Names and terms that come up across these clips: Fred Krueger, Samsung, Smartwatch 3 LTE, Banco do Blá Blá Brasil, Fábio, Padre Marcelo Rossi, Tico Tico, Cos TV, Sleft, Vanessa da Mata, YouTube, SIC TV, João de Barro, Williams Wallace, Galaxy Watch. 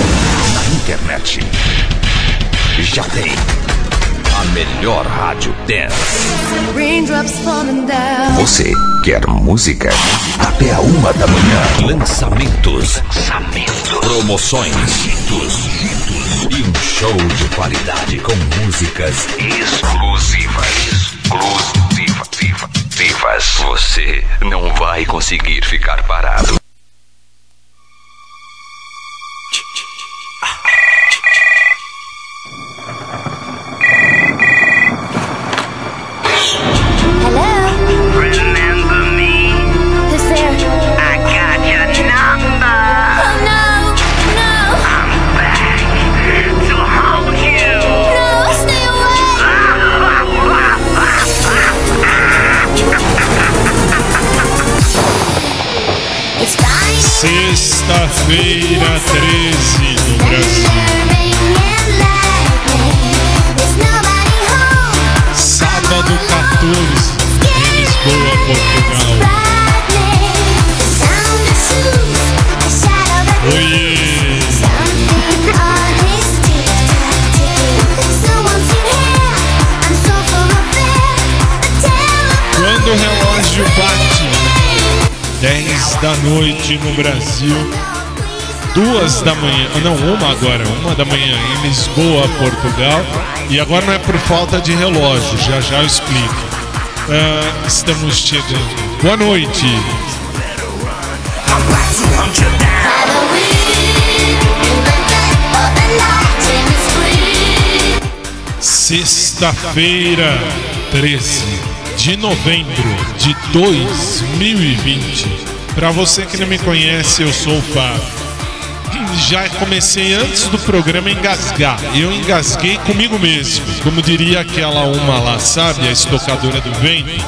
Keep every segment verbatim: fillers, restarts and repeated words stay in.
um. Internet. Já tem a melhor rádio dance. Você quer música? Até a uma da manhã. Lançamentos. Lançamentos. Promoções. Hitos. E um show de qualidade com músicas exclusivas. Exclusivas. Você não vai conseguir ficar parado. Sexta-feira, treze do Brasil. Sábado, quatorze em Lisboa, Portugal. Oiê! Quando o relógio bate dez da noite no Brasil, duas da manhã, não, uma agora, uma da manhã em Lisboa, Portugal. E agora não é por falta de relógio, já já eu explico. Uh, estamos chegando. Boa noite. Sexta-feira, treze de novembro de dois mil e vinte. Pra você que não me conhece, eu sou o Fábio. Já comecei antes do programa a engasgar. Eu engasguei comigo mesmo. Como diria aquela uma lá, sabe? A estocadora do vento.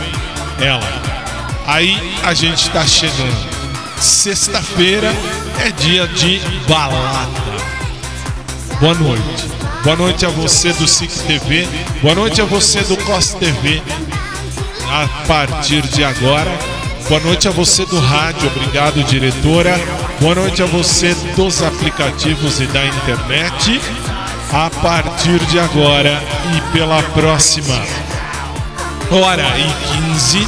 Ela. Aí a gente tá chegando. Sexta-feira é dia de balada. Boa noite. Boa noite a você do S I C T V. Boa noite a você do Cos T V. A partir de agora, boa noite a você do rádio, obrigado diretora, boa noite a você dos aplicativos e da internet, a partir de agora e pela próxima hora e quinze,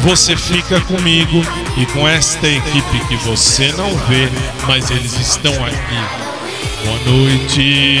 você fica comigo e com esta equipe que você não vê, mas eles estão aqui. Boa noite!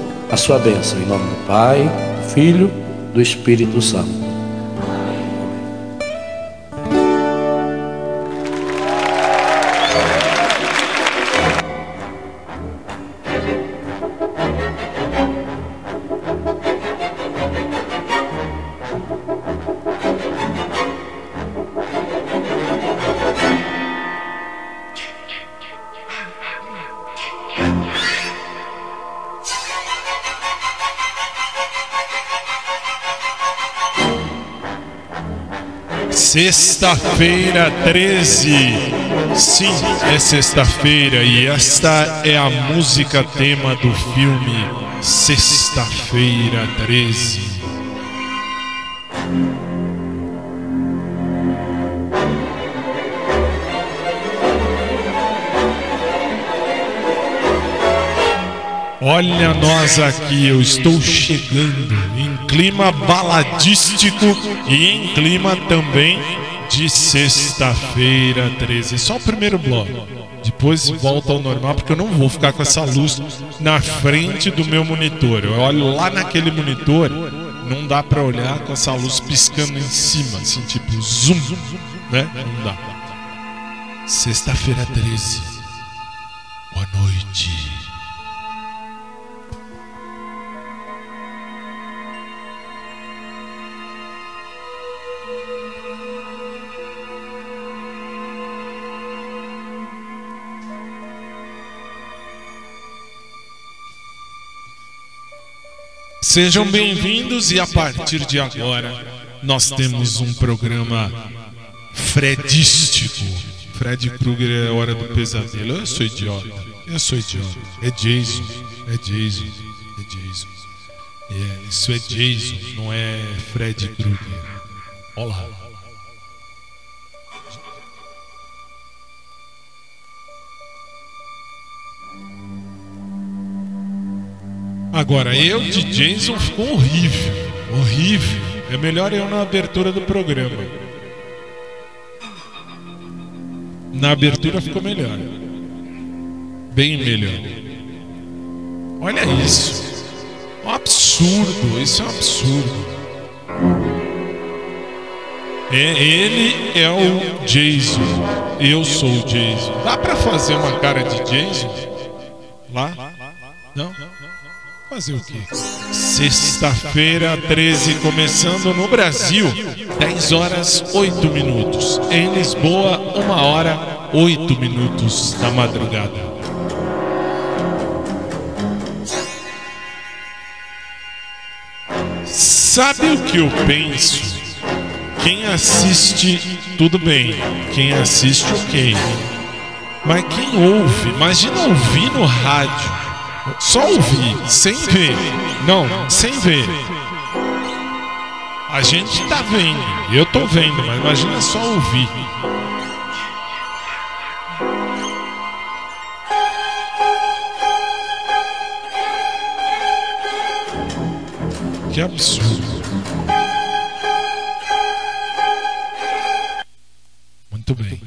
a sua bênção. Em nome do Pai, do Filho, do Espírito Santo. Sexta-feira treze, sim, é sexta-feira e esta é a música tema do filme Sexta-feira treze. Olha nós aqui, eu estou chegando em clima baladístico e em clima também de sexta-feira treze. Só o primeiro bloco, depois volta ao normal, porque eu não vou ficar com essa luz na frente do meu monitor. Eu olho lá naquele monitor, não dá pra olhar com essa luz piscando em cima, assim tipo zoom, né? Não dá. Sexta-feira treze, boa noite. Sejam bem-vindos e a partir de agora nós temos um programa fredístico. Fred Krueger é a hora do pesadelo. Eu sou idiota, eu sou idiota. É Jason, é Jason, é Jason. É, isso é Jason, não é Fred Krueger. Olá. Agora, eu de Jason ficou horrível, horrível. É melhor eu na abertura do programa. Na abertura ficou melhor. Bem melhor. Olha isso. Um absurdo, isso é um absurdo. É, ele é o Jason. Eu sou o Jason. Dá pra fazer uma cara de Jason? Lá? Não? Fazer o quê? Sexta-feira treze, começando no Brasil, dez horas oito minutos. Em Lisboa, uma hora oito minutos da madrugada. Sabe o que eu penso? Quem assiste, tudo bem. Quem assiste, ok. Mas quem ouve? Imagina ouvir no rádio. Só ouvir, sem ver. Não, sem ver. A gente tá vendo, eu tô vendo, mas imagina só ouvir. Que absurdo. Muito bem.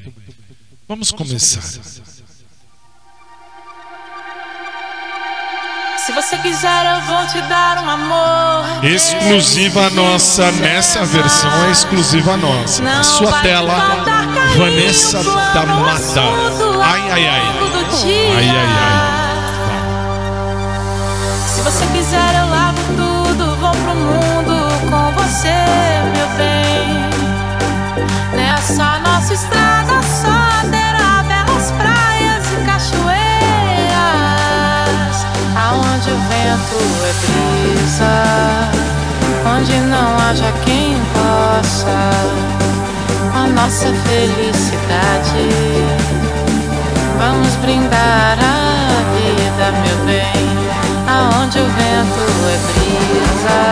Vamos começar. Se você quiser, eu vou te dar um amor. Exclusiva nossa, nessa versão é exclusiva nossa. Na sua tela, Vanessa da Mata. Ai, ai, ai. Ai, ai, ai. Se você quiser, eu lavo tudo. Vou pro mundo com você, meu bem. Nessa nossa de estrada só terá belas praias e cachoeiras, aonde o vento é brisa, onde não haja quem possa. A nossa felicidade vamos brindar a vida, meu bem, aonde o vento é brisa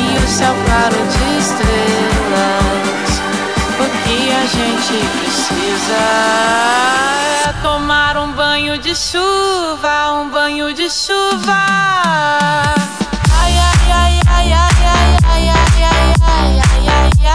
e o céu claro de estrelas. O que a gente precisa é tomar um banho de chuva, um banho de chuva. Ai, ai, ai, ai, ai, ai, ai, ai, ai, ai, ai, ai, ai.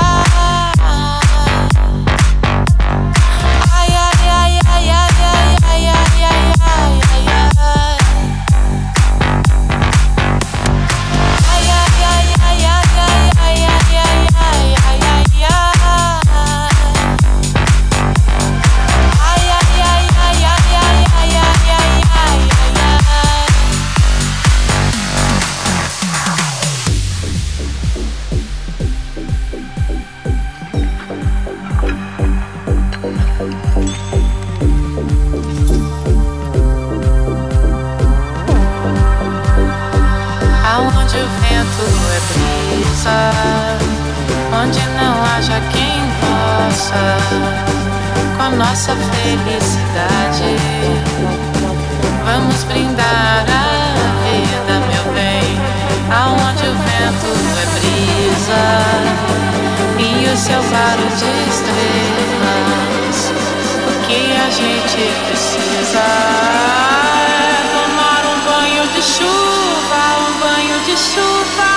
Onde não haja quem possa, com nossa felicidade vamos brindar a vida, meu bem, aonde o vento é brisa e o céu claro de estrelas. O que a gente precisa é tomar um banho de chuva, um banho de chuva.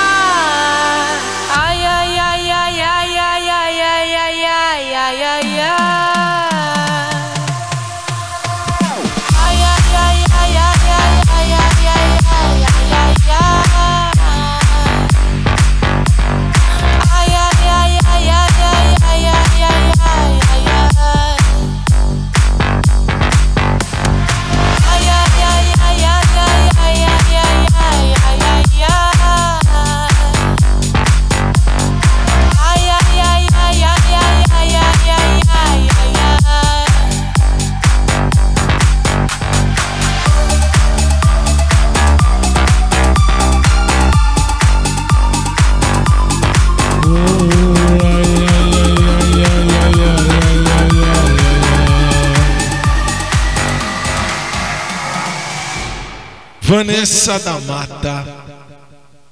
Vanessa da Mata,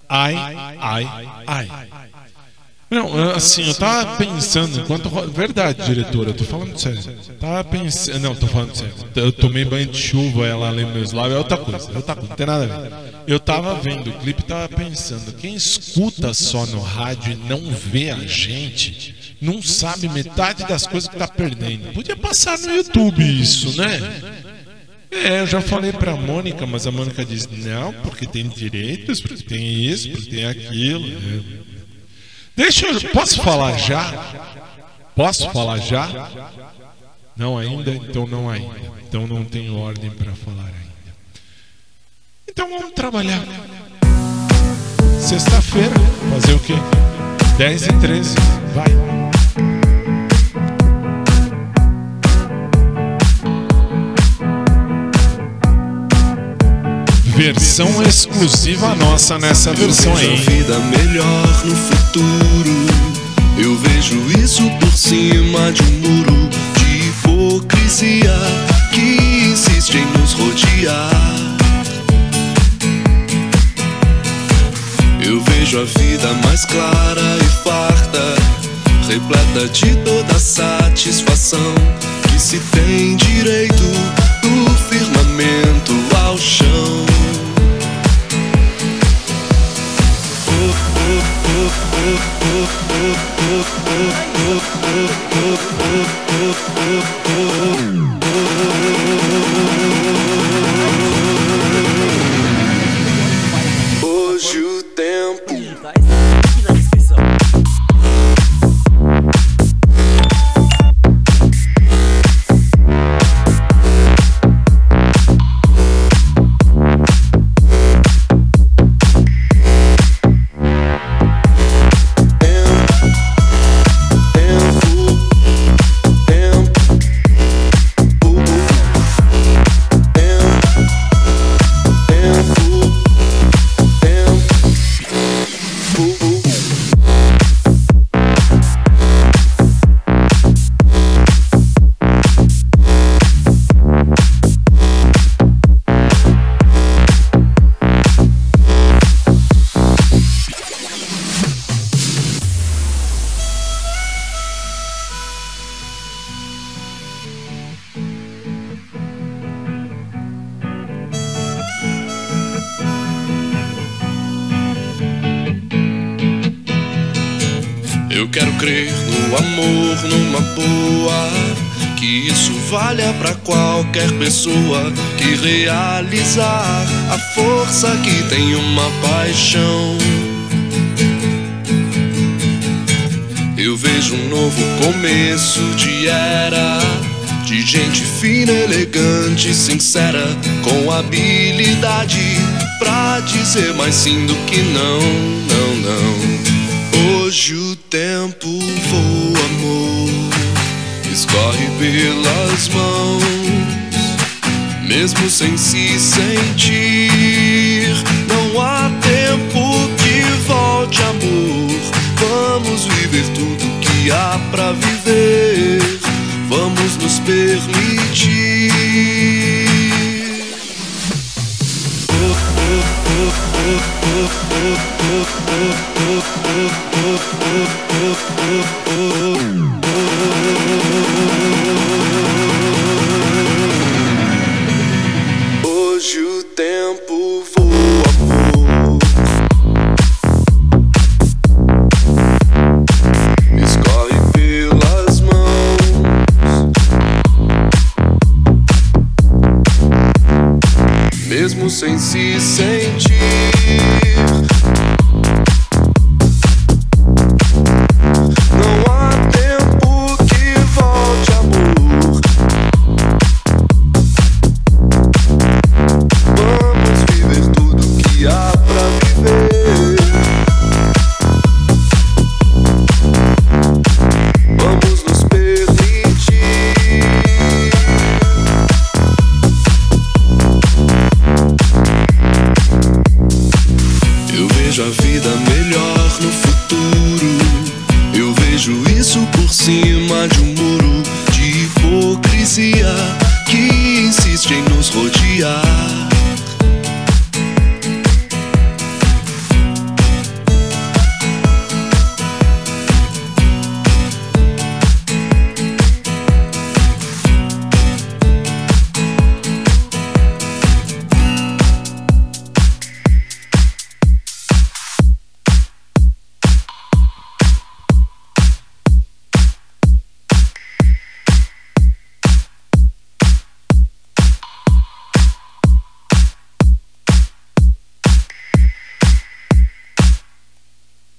ai, ai, ai. Não, assim, eu tava pensando enquanto... Verdade, diretora, eu tô falando sério. Tava pensando... Não, tô falando sério. Eu tomei banho de chuva, ela lê meus lábios, é outra coisa, é outra coisa, não tem nada a ver. Eu tava vendo o clipe e tava pensando, quem escuta só no rádio e não vê a gente, não sabe metade das coisas que tá perdendo. Podia passar no YouTube isso, né? É, eu já falei pra Mônica, mas a Mônica diz, não, porque tem direitos, porque tem isso, porque tem aquilo. Deixa eu... Posso falar já? Posso falar já? Não ainda? Então não ainda. Então não tenho ordem pra falar ainda. Então vamos trabalhar. Sexta-feira, fazer o quê? dez e treze, vai. Versão exclusiva nossa nessa versão aí. Eu vejo a vida melhor no futuro. Eu vejo isso por cima de um muro de hipocrisia que insiste em nos rodear. Eu vejo a vida mais clara e farta, repleta de toda satisfação que se tem direito do firmamento ao chão. Hoje o tempo quero crer no amor, numa boa, que isso valha pra qualquer pessoa que realizar a força que tem uma paixão. Eu vejo um novo começo de era, de gente fina, elegante, sincera, com habilidade pra dizer mais sim do que não, não, não. Hoje o tempo voa, amor, escorre pelas mãos, mesmo sem se sentir. Não há tempo que volte, amor. Vamos viver tudo que há pra viver. Vamos nos permitir. Hoje o tempo voa, escorre pelas mãos, mesmo sem se sentir.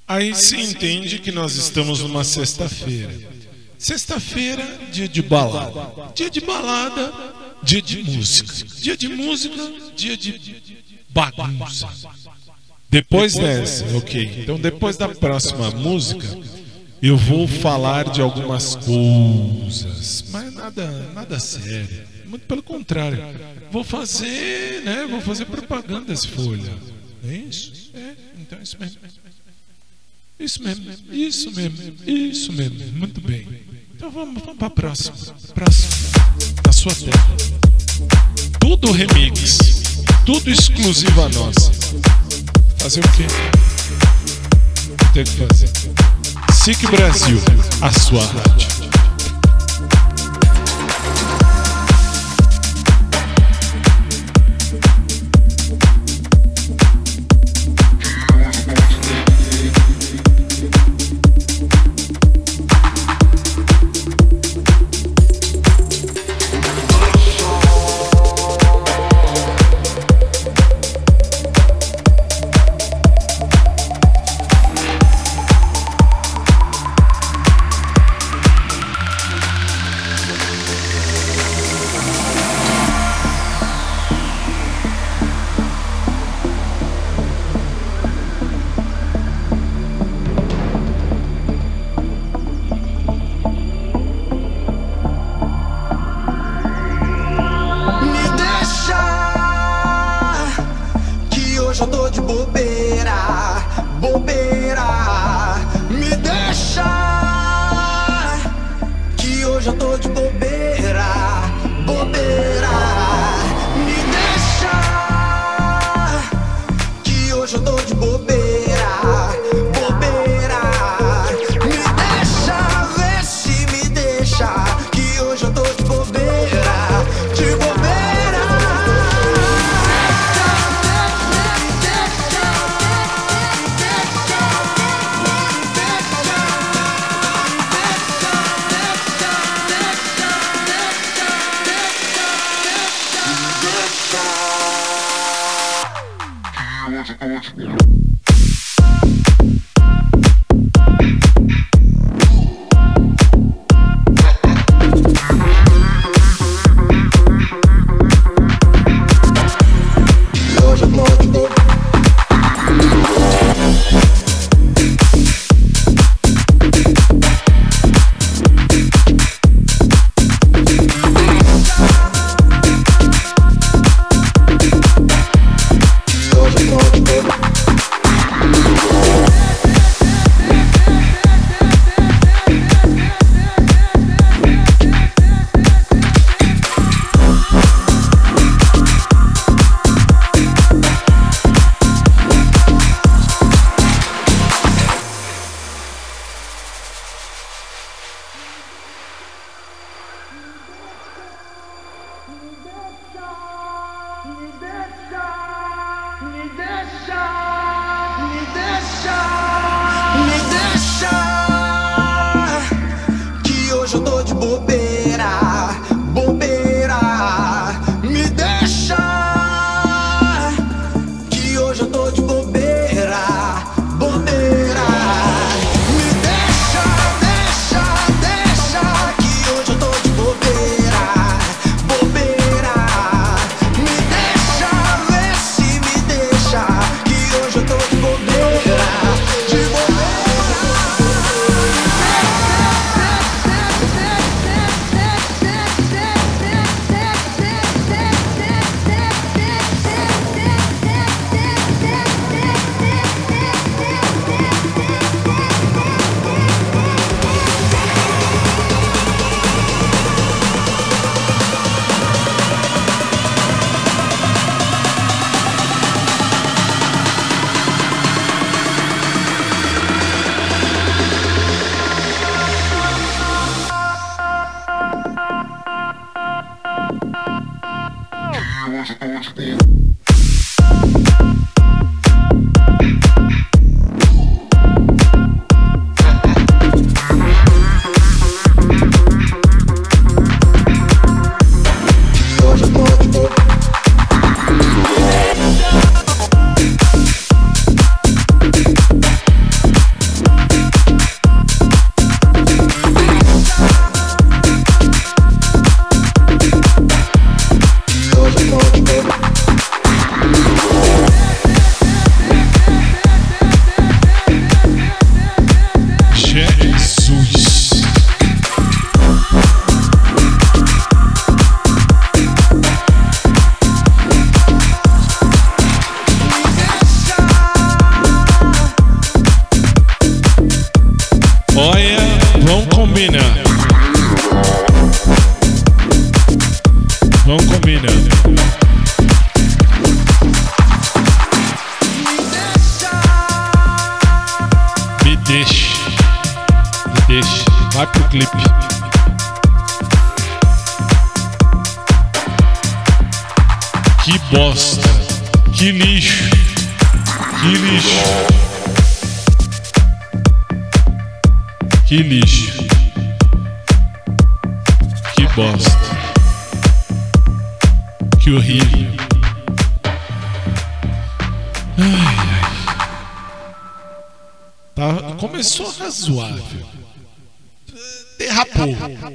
Aí se entende que nós estamos numa sexta-feira. Sexta-feira, dia de balada. Dia de balada, dia de música. Dia de música, dia de bagunça. Depois dessa, ok. Então depois da próxima música, eu vou falar de algumas coisas. Mas nada, nada sério. Muito pelo contrário. Vou fazer, né? Vou fazer propaganda das folhas. É isso? É, então é isso mesmo. Isso mesmo, isso mesmo, isso mesmo. Muito bem. Então vamos, vamos para a próxima. Próxima. Da sua terra. Tudo remix. Tudo exclusivo a nossa. Fazer o quê? Tem que fazer. S I C Brasil, a sua rádio.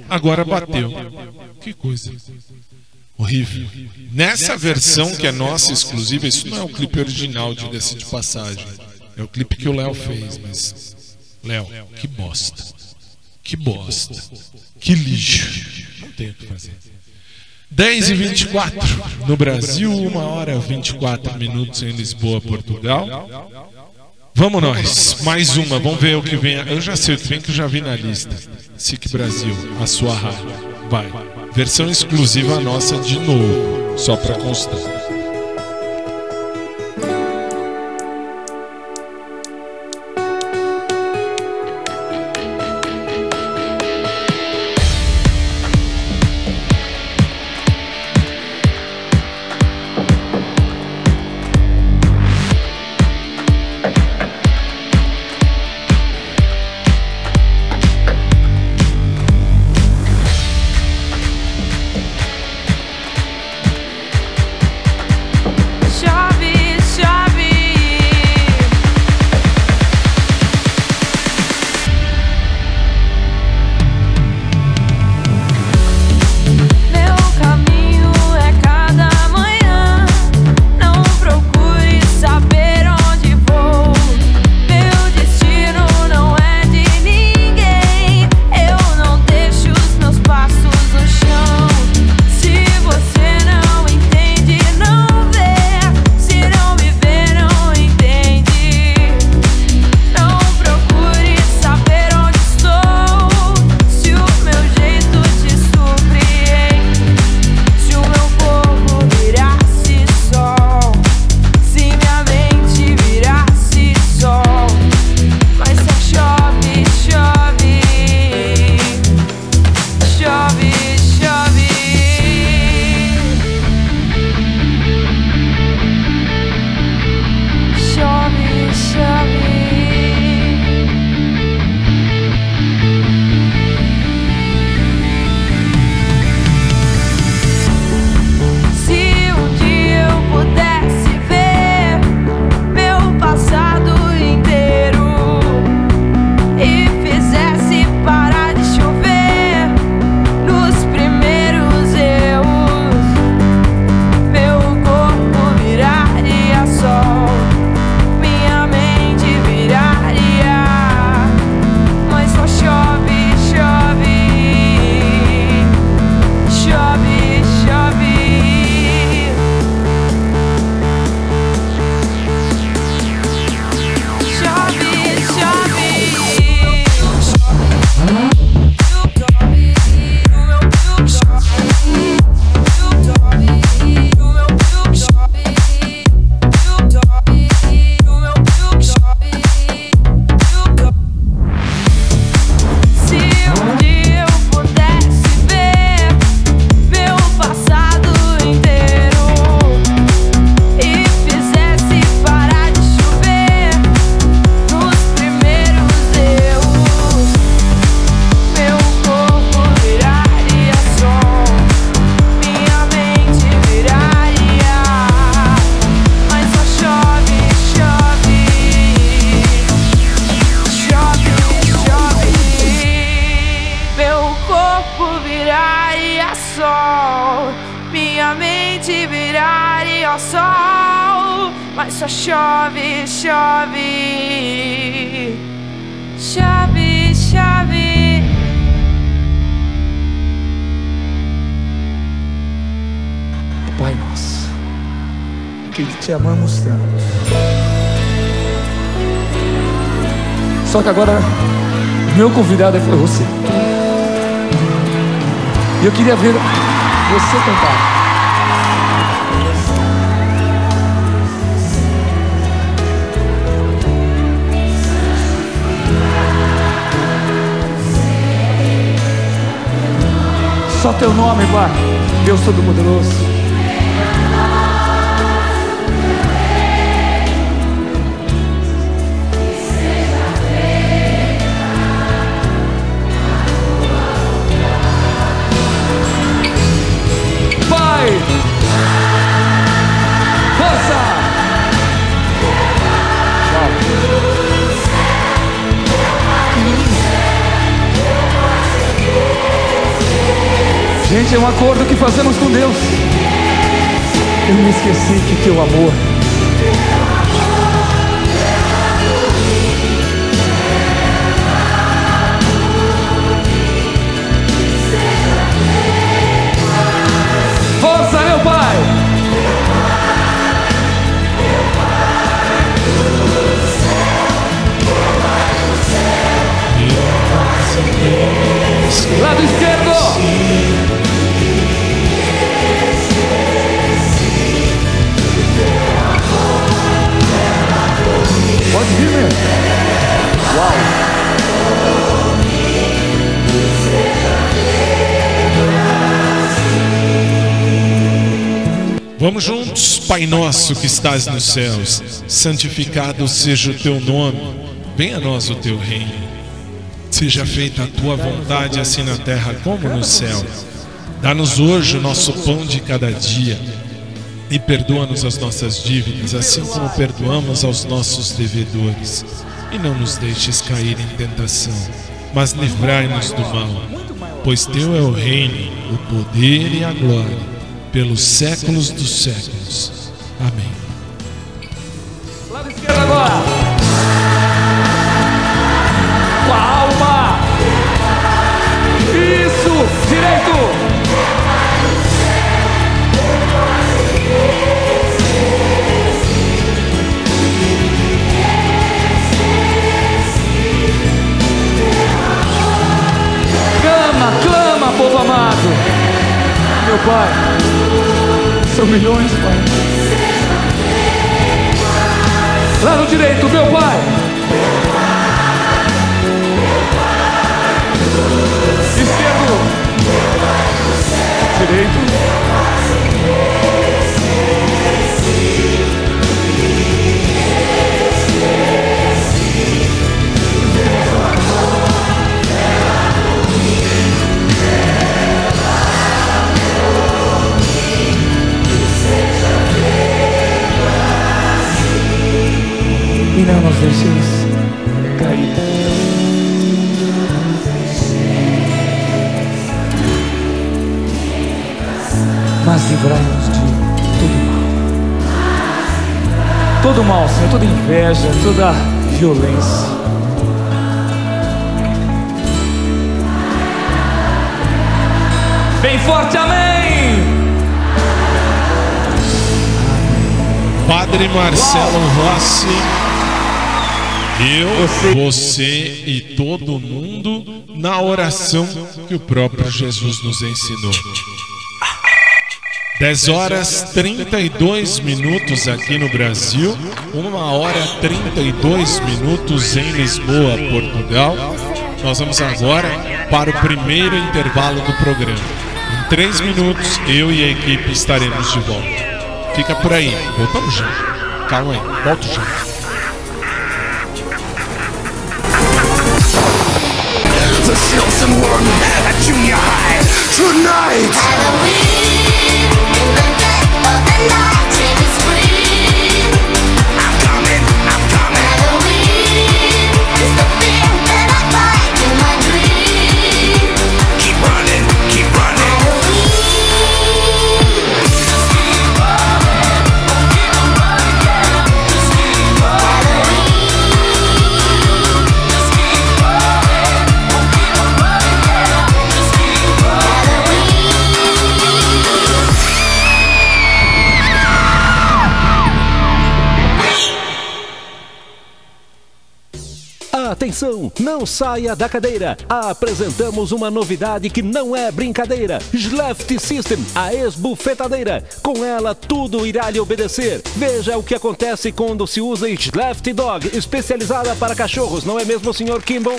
Agora bateu. Que coisa horrível. Nessa versão que é nossa exclusiva, isso não é o clipe original, diga-se de passagem. É o clipe que o Léo fez, mas Léo, que bosta. Que bosta. Que lixo. Não tem o que fazer. dez e vinte e quatro no Brasil, uma hora e vinte e quatro minutos em Lisboa, Portugal. Vamos nós, mais uma, vamos ver o que vem. Eu já sei o que vem, que eu já vi na lista. S I C Brasil, a sua rádio. Vai, versão exclusiva nossa de novo, só pra constar. sol, minha mente viraria ao sol, mas só chove, chove, chove, chove. Pai nosso, que te amamos tanto. Só que agora meu convidado foi você. E eu queria ver você cantar. Só teu nome, Pai, Deus Todo-Poderoso. Gente, é um acordo que fazemos com Deus. Eu me esqueci que teu amor lado esquerdo. Pode vir, meu. Uau. Vamos juntos. Pai nosso que estás nos céus, santificado seja o teu nome. Venha a nós o teu reino. Seja feita a tua vontade, assim na terra como no céu. Dá-nos hoje o nosso pão de cada dia. E perdoa-nos as nossas dívidas, assim como perdoamos aos nossos devedores. E não nos deixes cair em tentação, mas livrai-nos do mal. Pois teu é o reino, o poder e a glória, pelos séculos dos séculos. Amém. Lado esquerdo agora. Com a alma. Isso, direito. Clama, povo amado. Meu Pai, são milhões, Pai. Lá no direito, meu Pai. Esquerdo. Direito. E não nos deixeis cair. Mas livrai-nos de todo mal. Todo mal, Senhor, toda inveja, toda violência. Bem forte, amém! Padre Marcelo Rossi. Eu, você e todo mundo na oração que o próprio Jesus nos ensinou. dez horas trinta e dois minutos aqui no Brasil, uma hora trinta e dois minutos em Lisboa, Portugal. Nós vamos agora para o primeiro intervalo do programa. Em três minutos eu e a equipe estaremos de volta. Fica por aí, voltamos já. Calma aí, volto já. Wilson Warren at junior high tonight. Halloween in the dead of the night. Take a scream. I'm coming, I'm coming. Halloween is the fear that I fight in my dream. Keep running, keep running. Halloween. Atenção, não saia da cadeira. Apresentamos uma novidade que não é brincadeira. Sleft System, a esbufetadeira. Com ela tudo irá lhe obedecer. Veja o que acontece quando se usa Sleft Dog, especializada para cachorros, não é mesmo, senhor Kimball?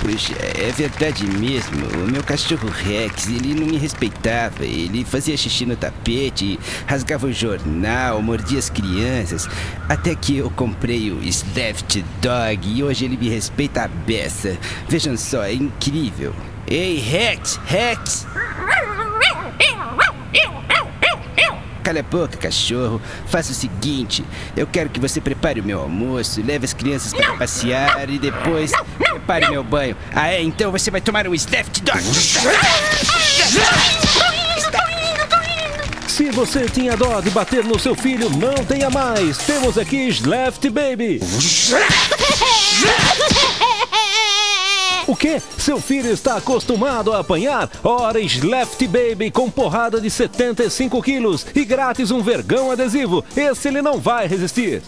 Puxa, é verdade mesmo. O meu cachorro Rex, ele não me respeitava. Ele fazia xixi no tapete, rasgava o jornal, mordia as crianças. Até que eu comprei o Sleft Dog e hoje ele me respeita a beça. Vejam só, é incrível. Ei, Rex, Rex! Cala a boca, cachorro. Faça o seguinte, eu quero que você prepare o meu almoço, leve as crianças para passear e depois prepare o meu banho. Ah é? Então você vai tomar um Sleft Dog. Se você tinha dó de bater no seu filho, não tenha mais. Temos aqui Sleft Baby. O quê? Seu filho está acostumado a apanhar? Ora, Sleft Baby com porrada de setenta e cinco quilos e grátis um vergão adesivo. Esse ele não vai resistir.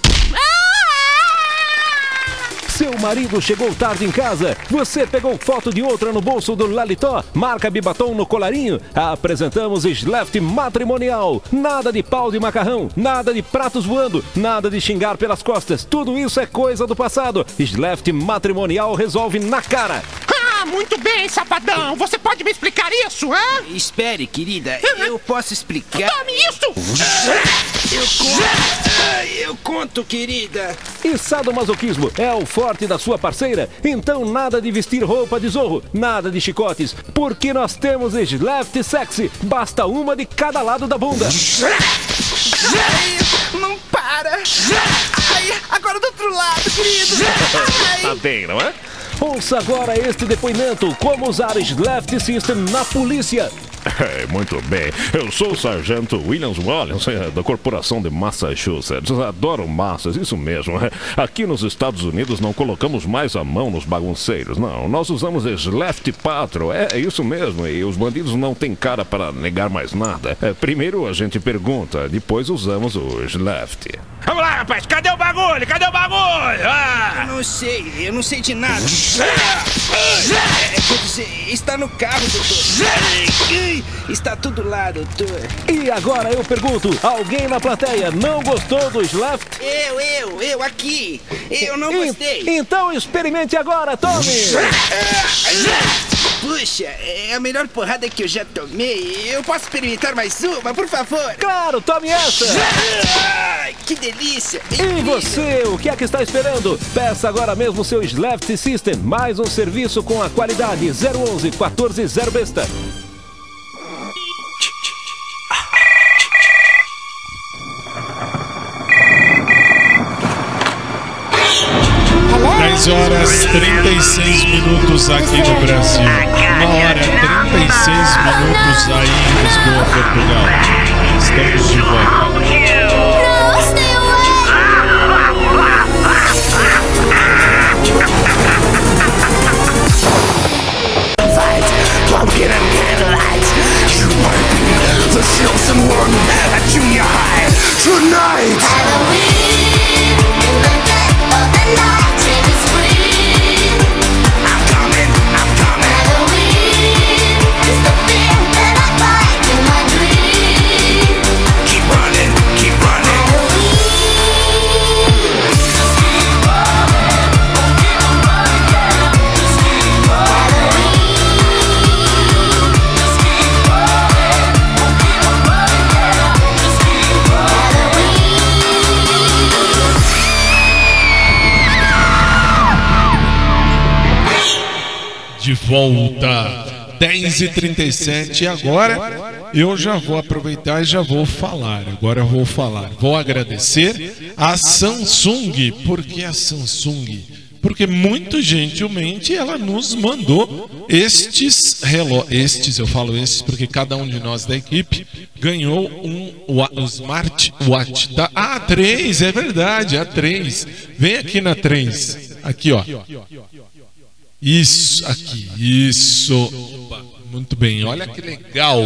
Seu marido chegou tarde em casa, você pegou foto de outra no bolso do Lalitó, marca Bibatom no colarinho, apresentamos Sleft Matrimonial. Nada de pau de macarrão, nada de pratos voando, nada de xingar pelas costas, tudo isso é coisa do passado. Sleft Matrimonial resolve na cara. Muito bem, Safadão. Você pode me explicar isso, hã? Espere, querida. Eu posso explicar... Tome isso! Ah, eu conto. Ah, eu conto, querida. E sadomasoquismo é o forte da sua parceira? Então nada de vestir roupa de zorro, nada de chicotes, porque nós temos Sleft Sexy. Basta uma de cada lado da bunda. Não para. Ai, agora do outro lado, querido. Ai. Tá bem, não é? Ouça agora este depoimento, como usar Sleft System na polícia. É, muito bem, eu sou o sargento Williams Wallace, da corporação de Massachusetts. Adoro massas, isso mesmo. Aqui nos Estados Unidos não colocamos mais a mão nos bagunceiros, não. Nós usamos Sleft Patrol, é, é isso mesmo. E os bandidos não têm cara para negar mais nada. É, primeiro a gente pergunta, depois usamos o Sleft. Vamos lá, rapaz, cadê o bagulho? Cadê o bagulho? Ah! Eu não sei, eu não sei de nada. Está no carro, doutor. Está tudo lá, doutor. E agora eu pergunto, alguém na plateia não gostou do Sleft? Eu, eu, eu aqui. Eu não e, gostei. Então experimente agora, tome. Puxa, é a melhor porrada que eu já tomei. Eu posso experimentar mais uma, por favor? Claro, tome essa. Que delícia. E você, o que é que está esperando? Peça agora mesmo seu Sleft System. Mais um serviço com a qualidade zero onze quatorze zero besta. dez horas trinta e seis minutos aqui no Brasil, uma hora trinta e seis minutos aí em Lisboa, Portugal. Estamos de volta. De volta, dez e trinta e sete, agora eu já vou aproveitar e já vou falar, agora eu vou falar, vou agradecer a Samsung, porque a Samsung, porque muito gentilmente ela nos mandou estes relógios, estes, eu falo estes porque cada um de nós da equipe ganhou um, um Smartwatch, tá? Ah, três, é verdade, a três, vem aqui na três, aqui ó. Isso aqui, isso. Opa, muito bem, olha que legal.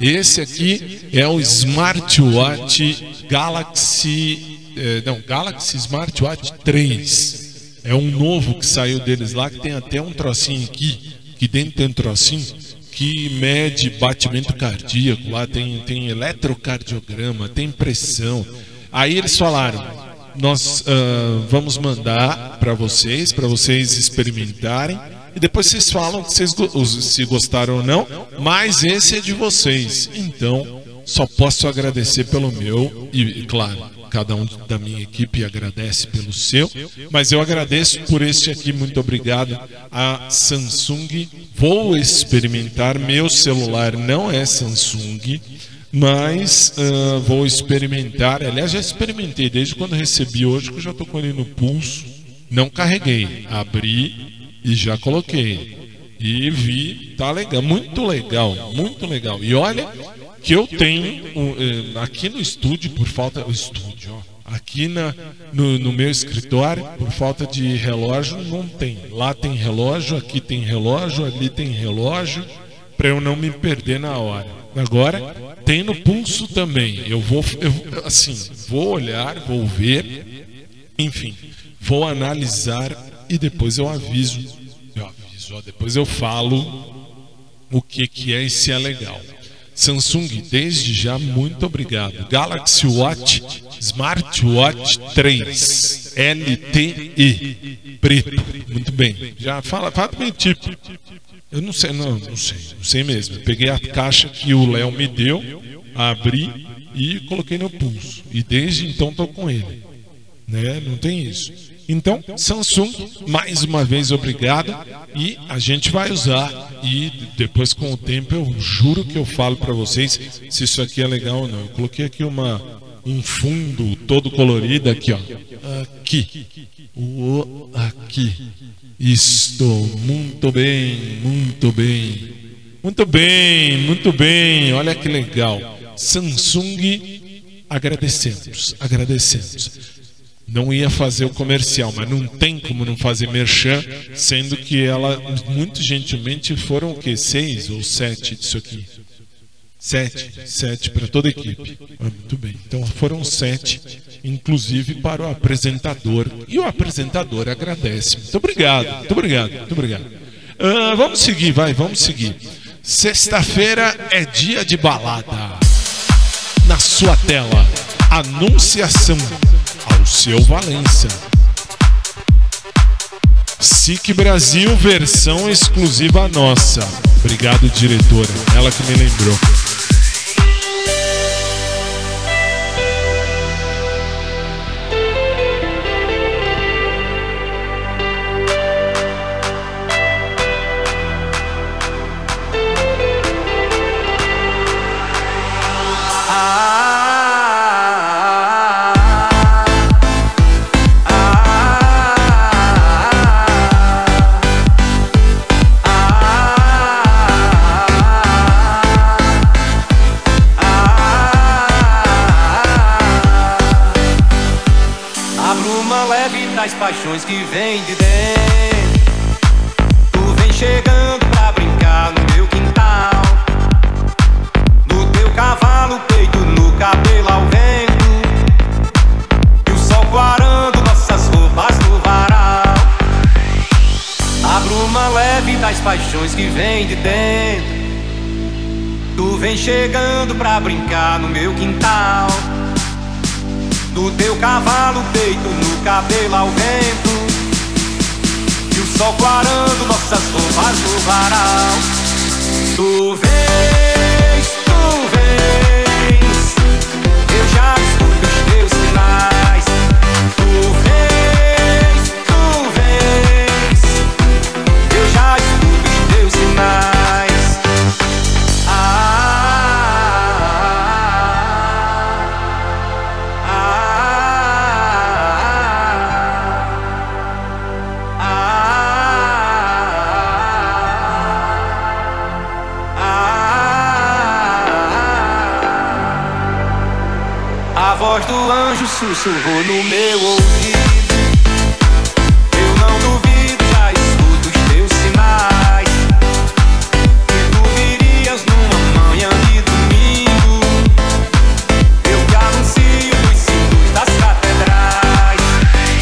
Esse aqui é o Smartwatch Galaxy, eh, não, Galaxy Smartwatch três É um novo que saiu deles lá, que tem até um trocinho aqui, que dentro tem um trocinho que mede batimento cardíaco, lá tem, tem eletrocardiograma, tem pressão. Aí eles falaram, nós uh, vamos mandar para vocês, para vocês experimentarem, e depois vocês falam que vocês se gostaram ou não, mas esse é de vocês. Então, só posso agradecer pelo meu, e claro, cada um da minha equipe agradece pelo seu, mas eu agradeço por este aqui, muito obrigado a Samsung. Vou experimentar, meu celular não é Samsung, mas uh, vou experimentar. Aliás, já experimentei desde quando recebi hoje, que eu já estou com ele no pulso. Não carreguei, abri e já coloquei e vi, tá legal, muito legal, muito legal. E olha que eu tenho aqui no estúdio, por falta do estúdio, ó, aqui na, no, no meu escritório, por falta de relógio, não tem. Lá tem relógio, aqui tem relógio, ali tem relógio, para eu não me perder na hora. Agora tem no pulso também. Eu vou, eu, assim, vou olhar, vou ver, enfim, vou analisar e depois eu aviso. Eu aviso, ó, depois eu falo o que que é e se é legal. Samsung, desde já, muito obrigado. Galaxy Watch, Smartwatch três L T E, preto. Muito bem. Já fala, fala bem, tipo. Eu não sei, não, não sei, não sei mesmo. Eu peguei a caixa que o Léo me deu, abri e coloquei no pulso. E desde então estou com ele, né? Não tem isso. Então, Samsung, mais uma vez obrigado, e a gente vai usar, e depois com o tempo eu juro que eu falo para vocês se isso aqui é legal ou não. Eu coloquei aqui uma, um fundo todo colorido aqui, ó, aqui, o, aqui, estou muito bem, muito bem, muito bem, muito bem, olha que legal. Samsung, agradecemos, agradecemos. Não ia fazer o comercial, mas não tem como não fazer merchan, sendo que ela, muito gentilmente, foram o quê? Seis ou sete disso aqui? Sete. Sete para toda a equipe. Ah, muito bem. Então foram sete, inclusive para o apresentador. E o apresentador agradece. Muito obrigado, muito obrigado, muito obrigado. Ah, vamos seguir, vai, vamos seguir. Sexta-feira é dia de balada. Na sua tela, anunciação. Seu Valença. S I C Brasil, versão exclusiva nossa. Obrigado, diretora. Ela que me lembrou. Paixões que vem de dentro, tu vem chegando pra brincar no meu quintal. No teu cavalo, peito no cabelo ao vento, e o sol guarando nossas roupas no varal. A bruma leve das paixões que vem de dentro, tu vem chegando pra brincar no meu quintal. Do teu cavalo, peito no cabelo ao vento, e o sol clarando nossas roupas no varal. Tu vens, tu vens, eu já escuto os teus sinais. Tu vens, tu vens, eu já escuto os teus sinais. O anjo sussurrou no meu ouvido, eu não duvido, já escuto os teus sinais, que tu virias numa manhã de domingo. Eu te anuncio nos sinos das catedrais.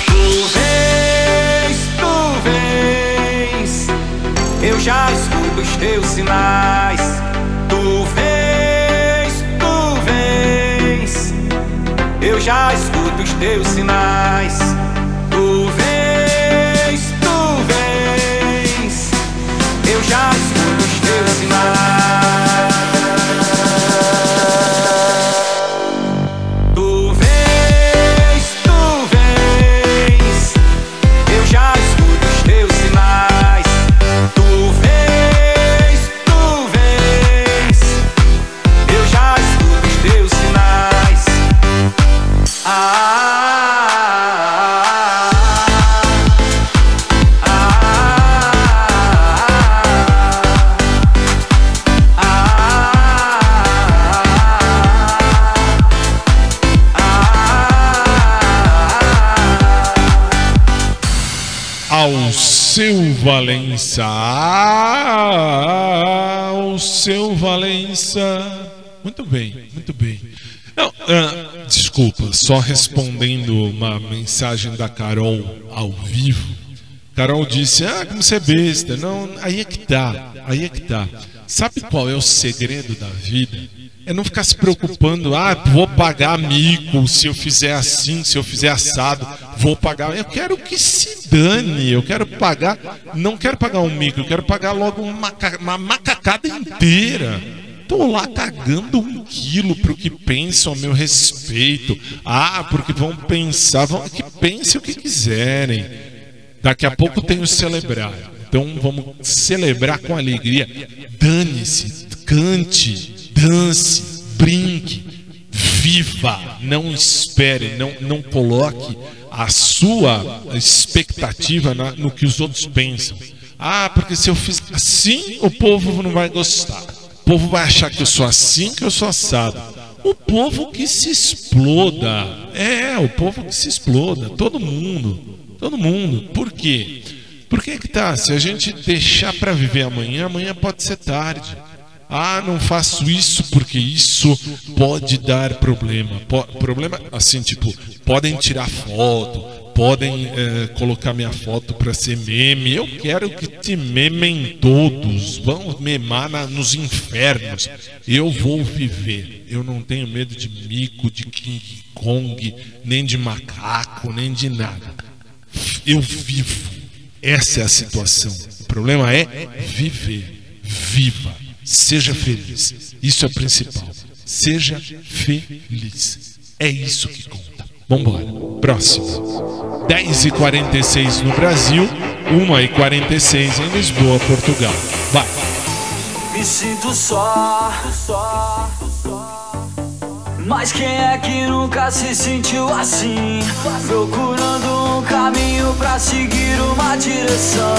Tu vens, teus sinais. Tu vens, tu vens, eu já escuto os teus sinais. Tu vens, tu vens, eu já escuto os teus sinais. Tu vens, tu vens, eu já escuto os teus sinais. Ah, seu Valença, ah, o seu Valença, muito bem, muito bem. Não, ah, desculpa, só respondendo uma mensagem da Carol ao vivo. Carol disse, ah, como você é besta. Não, aí é que tá, aí é que tá. Sabe qual é o segredo da vida? É não ficar se preocupando, ah, vou pagar mico, se eu fizer assim, se eu fizer assado, vou pagar. Eu quero que se dane, eu quero pagar, não quero pagar um mico, eu quero pagar logo uma, uma macacada inteira. Tô lá cagando um quilo pro que pensam ao meu respeito. Ah, porque vão pensar, vão que pensem o que quiserem. Daqui a pouco tem o celebrar. Então vamos celebrar com alegria. Dane-se, cante, dance, brinque, viva, não espere, não, não coloque a sua expectativa na, no que os outros pensam. Ah, porque se eu fiz assim, o povo não vai gostar. O povo vai achar que eu sou assim, que eu sou assado. O povo que se exploda, é, o povo que se exploda, todo mundo, todo mundo. Por quê? Por que que tá? Se a gente deixar para viver amanhã, amanhã pode ser tarde. Ah, não faço isso porque isso pode dar problema. Po- problema, assim, tipo, podem tirar foto, podem é, colocar minha foto para ser meme. Eu quero que te memem todos, vão memar na, nos infernos. Eu vou viver, eu não tenho medo de mico, de King Kong, nem de macaco, nem de nada. Eu vivo, essa é a situação. O problema é viver, viva. Seja feliz, isso é o principal. Seja feliz, é isso que conta. Vamos embora, próximo. Dez e quarenta e seis no Brasil, uma e quarenta e seis em Lisboa, Portugal. Vai. Me sinto só, só, só. Mas quem é que nunca se sentiu assim? Procurando um caminho pra seguir uma direção.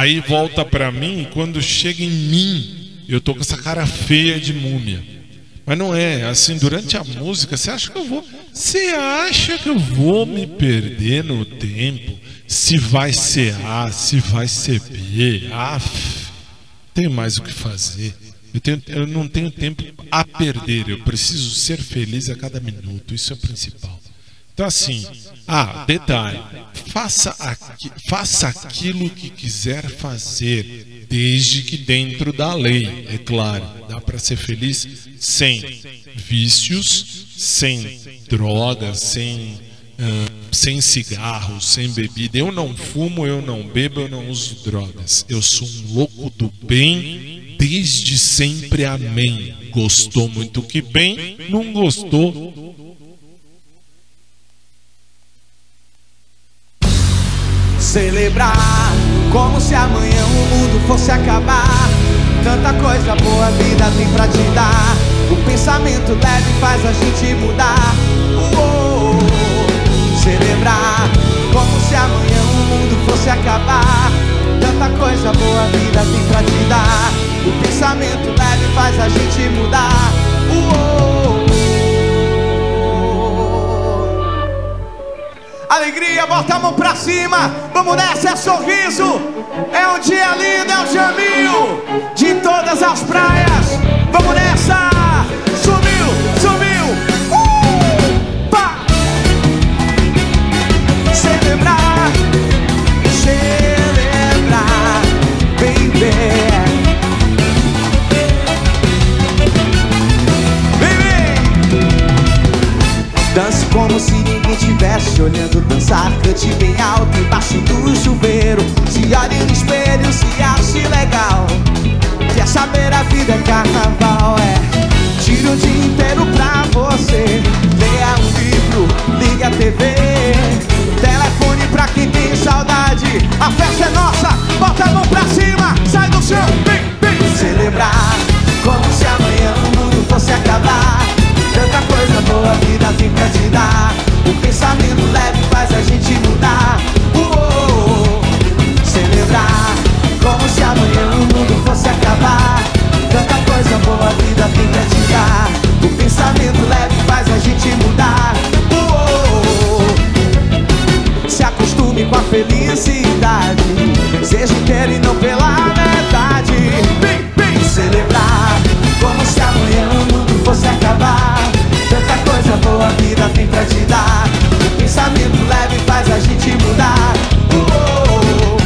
Aí volta para mim, quando chega em mim, eu tô com essa cara feia de múmia. Mas não é, assim, durante a música, você acha que eu vou... Você acha que eu vou me perder no tempo? Se vai ser A, se vai ser B, af, tem mais o que fazer. Eu, tenho, eu não tenho tempo a perder, eu preciso ser feliz a cada minuto, isso é o principal. Então assim, ah, detalhe, faça, aqui, faça aquilo que quiser fazer, desde que dentro da lei, é claro. Dá para ser feliz sem vícios, sem drogas, sem... Uh, sem cigarro, sem bebida. Eu não fumo, eu não bebo, eu não uso drogas. Eu sou um louco do bem, desde sempre, amém. Gostou muito que bem, não gostou. Celebrar como se amanhã o mundo fosse acabar. Tanta coisa boa a vida tem pra te dar. O pensamento leve faz a gente mudar. Uou! Celebrar como se amanhã o mundo fosse acabar. Tanta coisa boa a vida tem pra te dar. O pensamento leve faz a gente mudar. Uou. Alegria, bota a mão pra cima. Vamos nessa, é sorriso. É um dia lindo, é um jamil de todas as praias. Vamos nessa. Sumiu, sumiu. Celebrar, celebrar, baby. Baby! Dance como se ninguém tivesse olhando dançar. Cante bem alto embaixo do chuveiro. Se olhe no espelho, se ache legal. Quer saber, a vida é carnaval, é. Tira o dia inteiro pra você. Leia um livro, ligue a T V. Telefone pra quem tem saudade. A festa é nossa, bota a mão pra cima. Sai do chão, vem, vem. Celebrar, como se amanhã o mundo fosse acabar. Tanta coisa boa a vida tem pra te dar. O pensamento leve faz a gente mudar. Uou. Celebrar, como se amanhã o mundo fosse acabar. Tanta coisa boa a vida tem pra te dar. O pensamento leve faz a gente mudar. Se acostume com a felicidade, seja inteiro e não pela metade. Vem, vem celebrar, como se amanhã o mundo fosse acabar. Tanta coisa boa a vida tem pra te dar. O pensamento leve faz a gente mudar. Uou,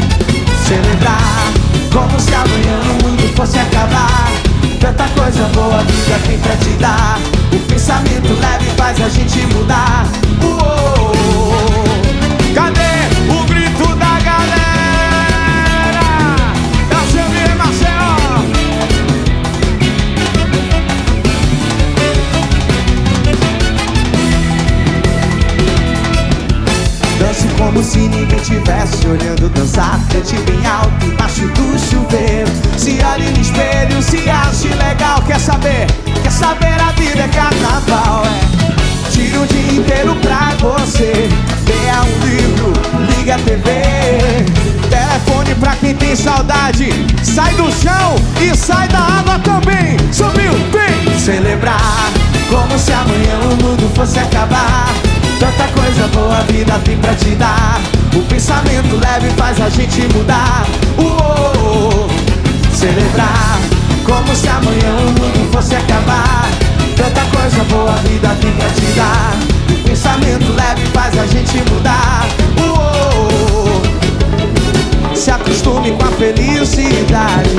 celebrar, como se amanhã o mundo fosse acabar. Tanta coisa boa a vida tem pra te dar. O pensamento leve faz a gente mudar. Uou. Cadê o grito da galera? Da Silvia Marcelo. Dance como se ninguém tivesse olhando dançar. Cante bem alto embaixo do chuveiro. Se olhe no espelho, se ache legal. Quer saber? Quer saber? A vida é carnaval, é. Tira o dia inteiro pra você. Leia um livro, liga a T V. Telefone pra quem tem saudade. Sai do chão e sai da água também. Subiu, vem! Celebrar, como se amanhã o mundo fosse acabar. Tanta coisa boa a vida tem pra te dar. O pensamento leve faz a gente mudar. Uou! Celebrar, como se amanhã o mundo fosse acabar. Tanta coisa boa a vida tem pra te dar. O pensamento leve faz a gente mudar. Uou. Se acostume com a felicidade.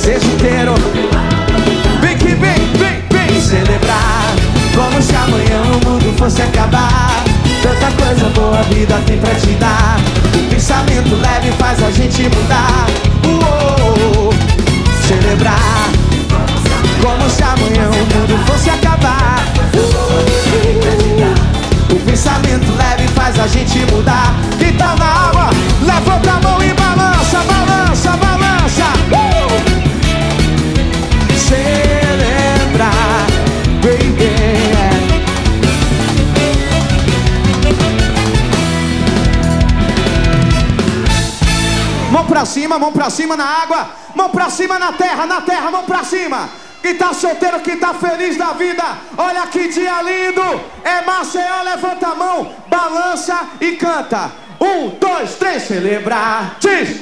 Seja inteiro. Vem que vem, vem, vem. Celebrar, como se amanhã o mundo fosse acabar. Tanta coisa boa a vida tem pra te dar. O pensamento leve faz a gente mudar. Uou. Celebrar, como se amanhã o mundo fosse acabar. uh, O pensamento leve faz a gente mudar. Quem tá na água, levanta a mão e balança, balança, balança. uh! Celebrar, baby. Mão pra cima, mão pra cima na água, mão pra cima na terra, na terra, mão pra cima. Quem tá solteiro, quem tá feliz da vida, olha que dia lindo. É Maceió, levanta a mão, balança e canta. Um, dois, três, celebrar. Diz!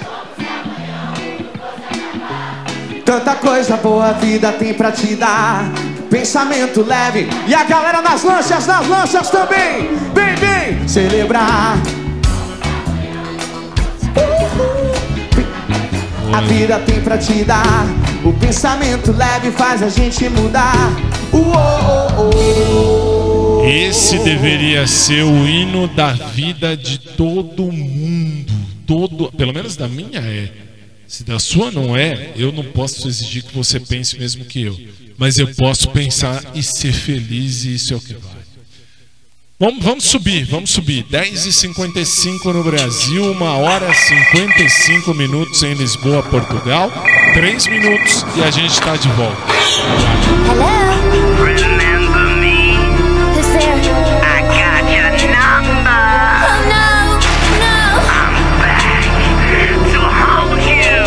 Tanta coisa boa a vida tem pra te dar, pensamento leve. E a galera nas lanchas, nas lanchas também. Vem, vem, celebrar. uh-huh. A vida tem pra te dar, o pensamento leve faz a gente mudar. Uou. Esse deveria ser o hino da vida de todo mundo. Todo, pelo menos da minha é. Se da sua não é, eu não posso exigir que você pense mesmo que eu. Mas eu posso pensar e ser feliz, e isso é o que vale. Vamos, vamos subir, vamos subir. dez e cinquenta e cinco no Brasil, uma hora e cinquenta e cinco minutos em Lisboa, Portugal. três minutos e a gente está de volta. Hello? Remember me? Who's there? I got your number. Oh no, no. I'm back to hold you.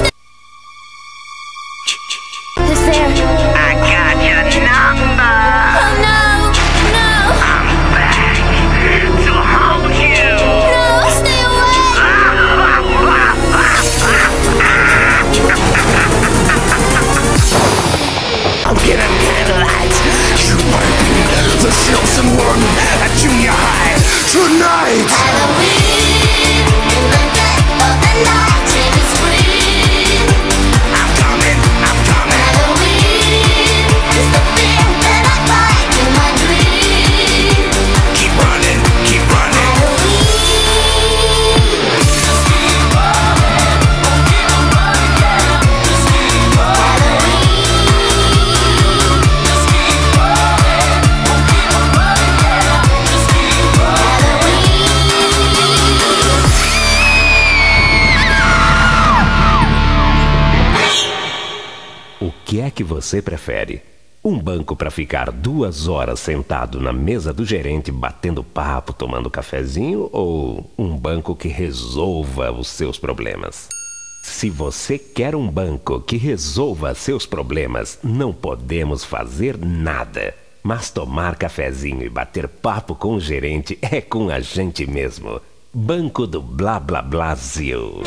No. Who's there? I got your number. Oh no, no. I'm back to hold you. No, stay away. I'm getting headlights. You might be the chosen one at junior high tonight. Halloween, in the dead of the night, children scream. I'm coming, I'm coming. Halloween is the fear that I find in my dream. Keep running, keep running. Halloween. Just keep running, don't keep on running, yeah. Just keep running. Just keep running, don't keep on running, yeah. Just keep running. O que é que você prefere? Um banco para ficar duas horas sentado na mesa do gerente, batendo papo, tomando cafezinho, ou um banco que resolva os seus problemas? Se você quer um banco que resolva seus problemas, não podemos fazer nada. Mas tomar cafezinho e bater papo com o gerente é com a gente mesmo. Banco do Blá Blá Brasil.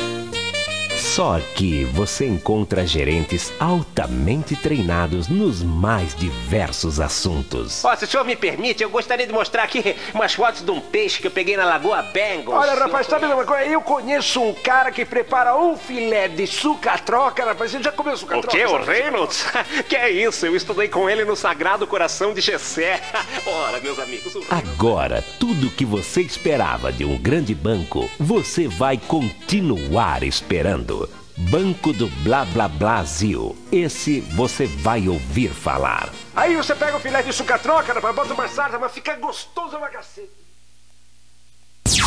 Só aqui você encontra gerentes altamente treinados nos mais diversos assuntos. Ó, se o senhor me permite, eu gostaria de mostrar aqui umas fotos de um peixe que eu peguei na Lagoa Bengals. Olha, rapaz, sabe uma coisa? Eu conheço um cara que prepara um filé de sucatroca, rapaz. Você já comeu sucatroca? O quê? O Reynolds? Que é isso? Eu estudei com ele no Sagrado Coração de Jessé. Ora, meus amigos... Agora, tudo que você esperava de um grande banco, você vai continuar esperando. Banco do Blá Blá Brasil. Esse você vai ouvir falar. Aí você pega o filé de sucatroca, bota uma sarda, mas fica gostoso uma cacete.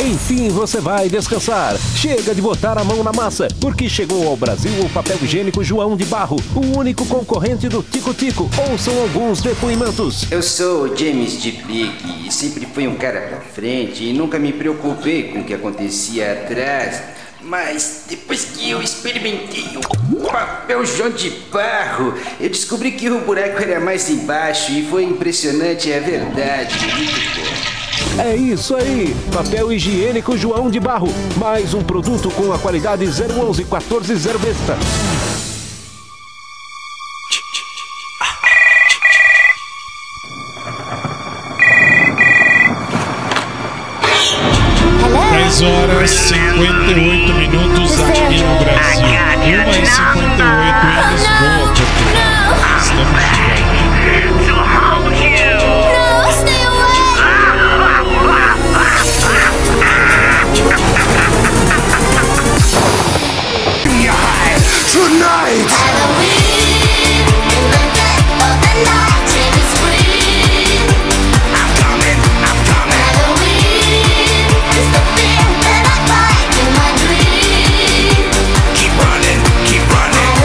Enfim, você vai descansar. Chega de botar a mão na massa, porque chegou ao Brasil o papel higiênico João de Barro, o único concorrente do Tico Tico. Ouçam alguns depoimentos. Eu sou o James de Pique, sempre fui um cara pra frente e nunca me preocupei com o que acontecia atrás. Mas depois que eu experimentei o papel João de Barro, eu descobri que o buraco era mais embaixo e foi impressionante, é verdade. É isso aí, papel higiênico João de Barro, mais um produto com a qualidade zero onze quatorze zero Vesta. dez horas e cinquenta e oito minutos aqui no Brasil, uma e cinquenta e oito em Lisboa, Portugal. Estamos de volta. Keep running, keep running.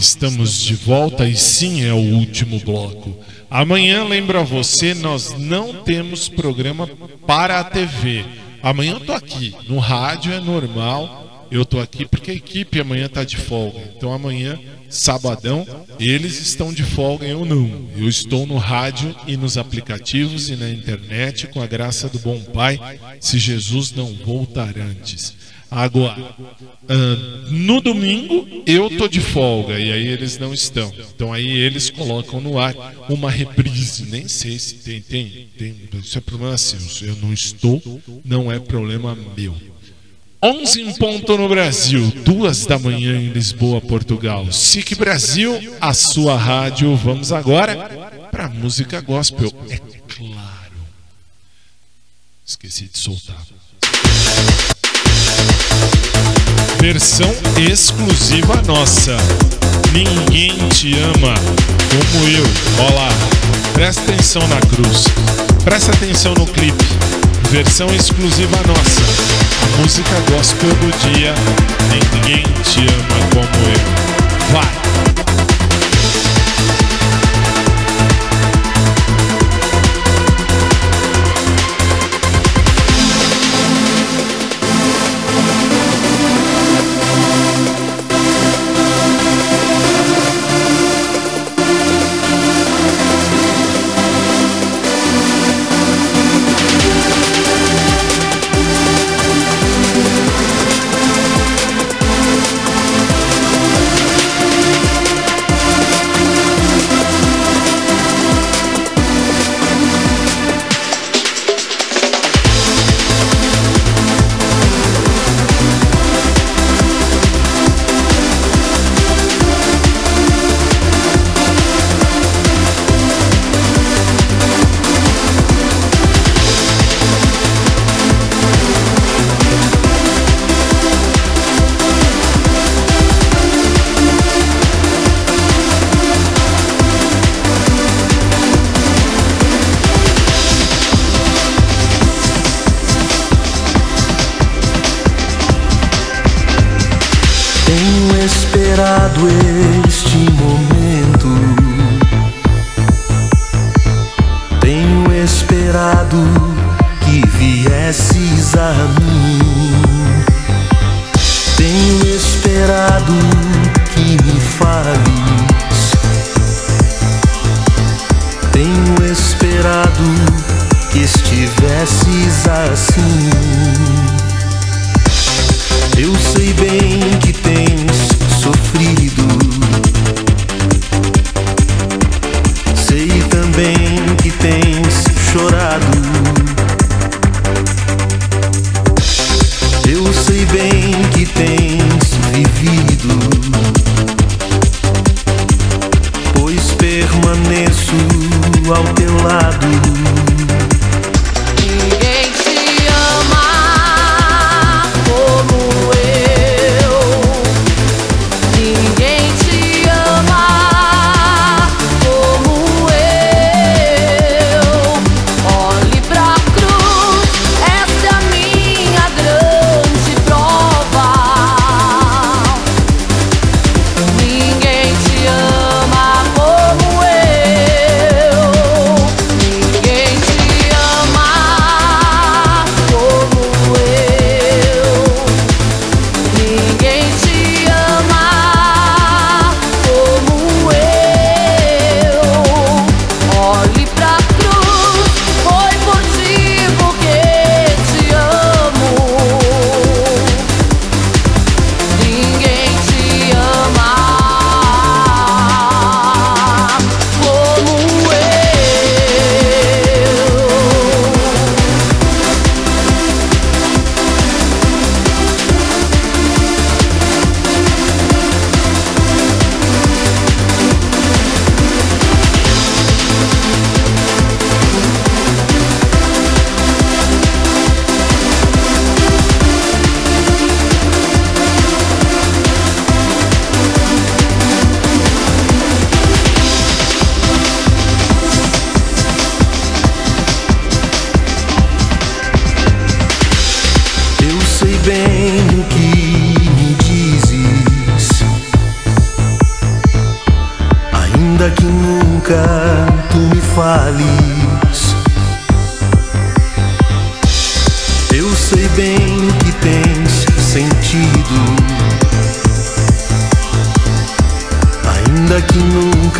Estamos de volta e sim, é o último bloco. Amanhã, lembra você, nós não temos programa para a T V. Amanhã eu tô aqui, no rádio é normal, eu tô aqui porque a equipe amanhã tá de folga. Então amanhã, sabadão, eles estão de folga, eu não. Eu estou no rádio e nos aplicativos e na internet com a graça do bom Pai, se Jesus não voltar antes. Agora, uh, no domingo eu tô de folga e aí eles não estão. Então aí eles colocam no ar uma reprise. Nem sei se tem, tem, tem. Isso é problema seu. Eu não estou, não é problema meu. onze em ponto no Brasil, duas da manhã em Lisboa, Portugal. S I C Brasil, a sua rádio. Vamos agora para música gospel. É claro. Esqueci de soltar. Versão exclusiva nossa. Ninguém te ama como eu. Olá, presta atenção na cruz. Presta atenção no clipe. Versão exclusiva nossa. A música gospel do dia. Ninguém te ama como eu. Vai! Este momento tenho esperado que viesses a mim, tenho esperado que me fales, tenho esperado que estivesses assim. Eu sei bem que tens sofrido, sei também que tens chorado. Eu sei bem que tens vivido, pois permaneço ao teu lado. Ninguém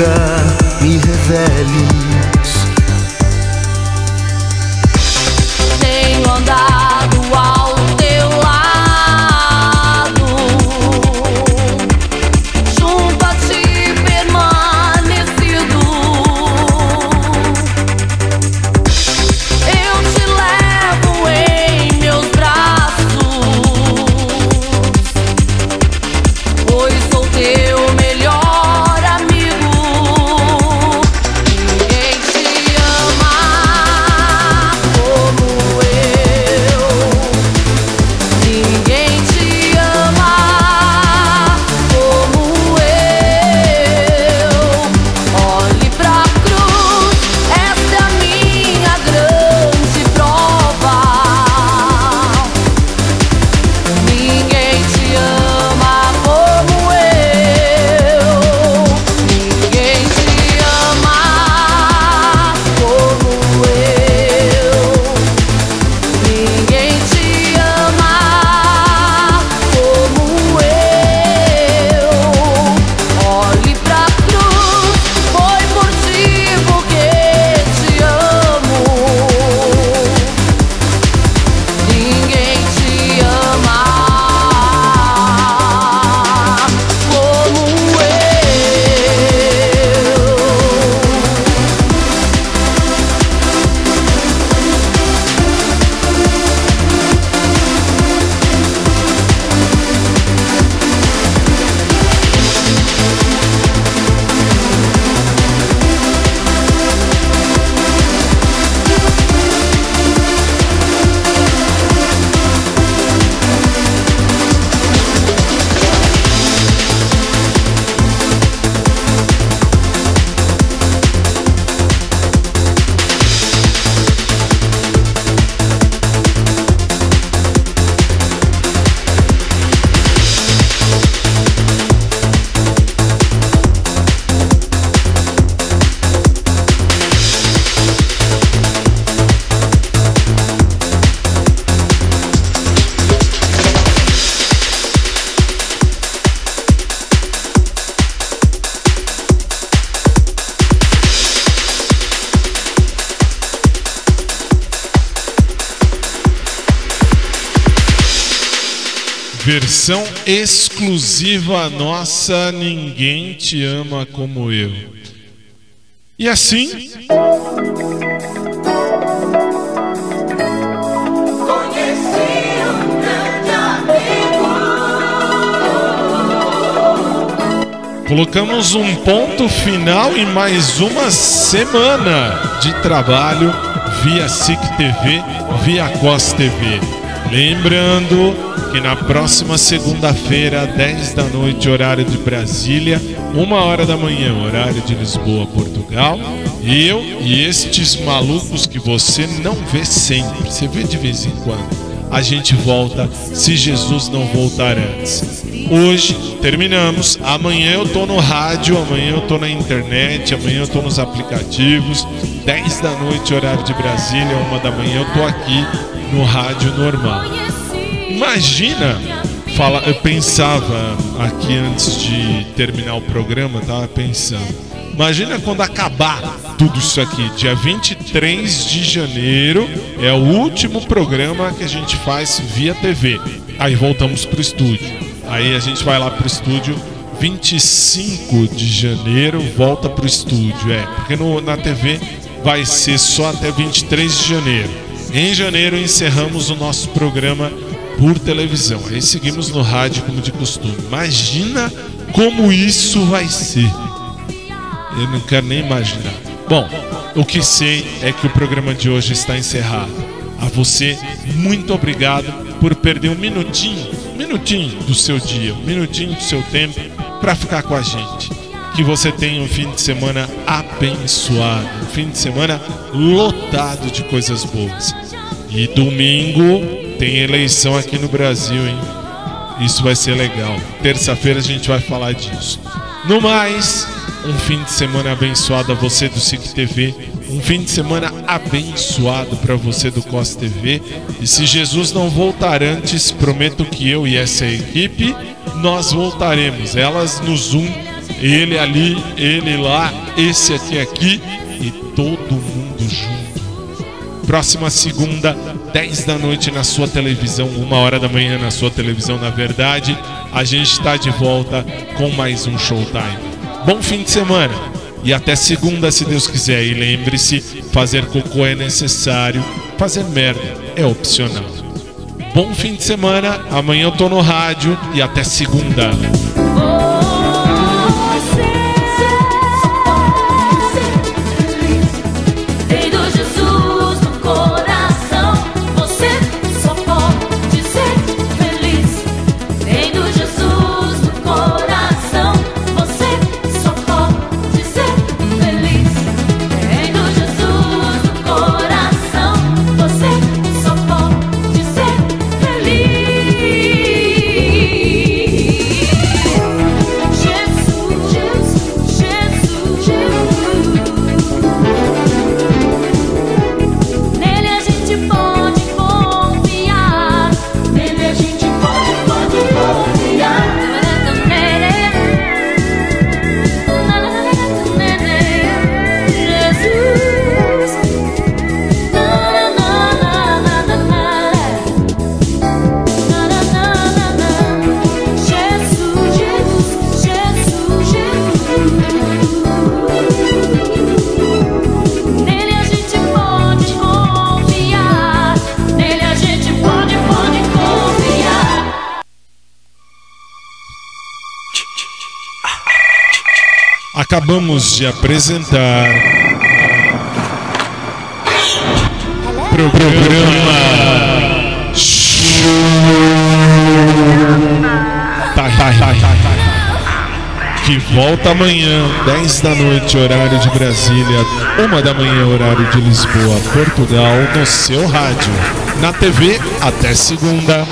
nunca me reveles. Tenho andado ao teu lado, junto a ti permanecido. Eu te levo em meus braços, pois sou teu. Versão exclusiva nossa, ninguém te ama como eu. E assim... colocamos um ponto final em mais uma semana de trabalho via S I C T V, via Cos T V. Lembrando... que na próxima segunda-feira, dez da noite, horário de Brasília, uma hora da manhã, horário de Lisboa, Portugal, eu e estes malucos que você não vê sempre, você vê de vez em quando, a gente volta se Jesus não voltar antes. Hoje terminamos, amanhã eu tô no rádio, amanhã eu tô na internet, amanhã eu tô nos aplicativos, dez da noite, horário de Brasília, uma da manhã, eu tô aqui no rádio normal. Imagina, fala, eu pensava aqui antes de terminar o programa, tava pensando, imagina quando acabar tudo isso aqui, dia vinte e três de janeiro, é o último programa que a gente faz via T V, aí voltamos pro estúdio, aí a gente vai lá pro estúdio, vinte e cinco de janeiro, volta pro estúdio, é, porque no, na T V vai ser só até vinte e três de janeiro, em janeiro encerramos o nosso programa por televisão, aí seguimos no rádio como de costume. Imagina como isso vai ser. Eu não quero nem imaginar. Bom, o que sei é que o programa de hoje está encerrado. A você, muito obrigado por perder um minutinho, um minutinho do seu dia, um minutinho do seu tempo para ficar com a gente. Que você tenha um fim de semana abençoado, um fim de semana lotado de coisas boas. E domingo... tem eleição aqui no Brasil, hein? Isso vai ser legal. Terça-feira a gente vai falar disso. No mais, um fim de semana abençoado a você do S I C T V. Um fim de semana abençoado para você do Cos T V. E se Jesus não voltar antes, prometo que eu e essa equipe, nós voltaremos. Elas no Zoom, ele ali, ele lá, esse aqui aqui e todo mundo junto. Próxima segunda, dez da noite na sua televisão, uma hora da manhã na sua televisão, na verdade. A gente está de volta com mais um Showtime. Bom fim de semana e até segunda, se Deus quiser. E lembre-se, fazer cocô é necessário, fazer merda é opcional. Bom fim de semana, amanhã eu tô no rádio e até segunda. Acabamos de apresentar o programa que volta amanhã, dez da noite, horário de Brasília, uma da manhã, horário de Lisboa, Portugal, no seu rádio. Na T V, até segunda.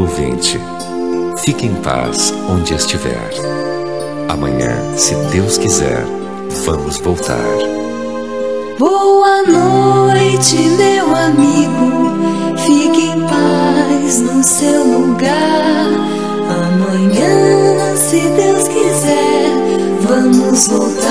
Amigo ouvinte, fique em paz onde estiver. Amanhã, se Deus quiser, vamos voltar. Boa noite, meu amigo. Fique em paz no seu lugar. Amanhã, se Deus quiser, vamos voltar.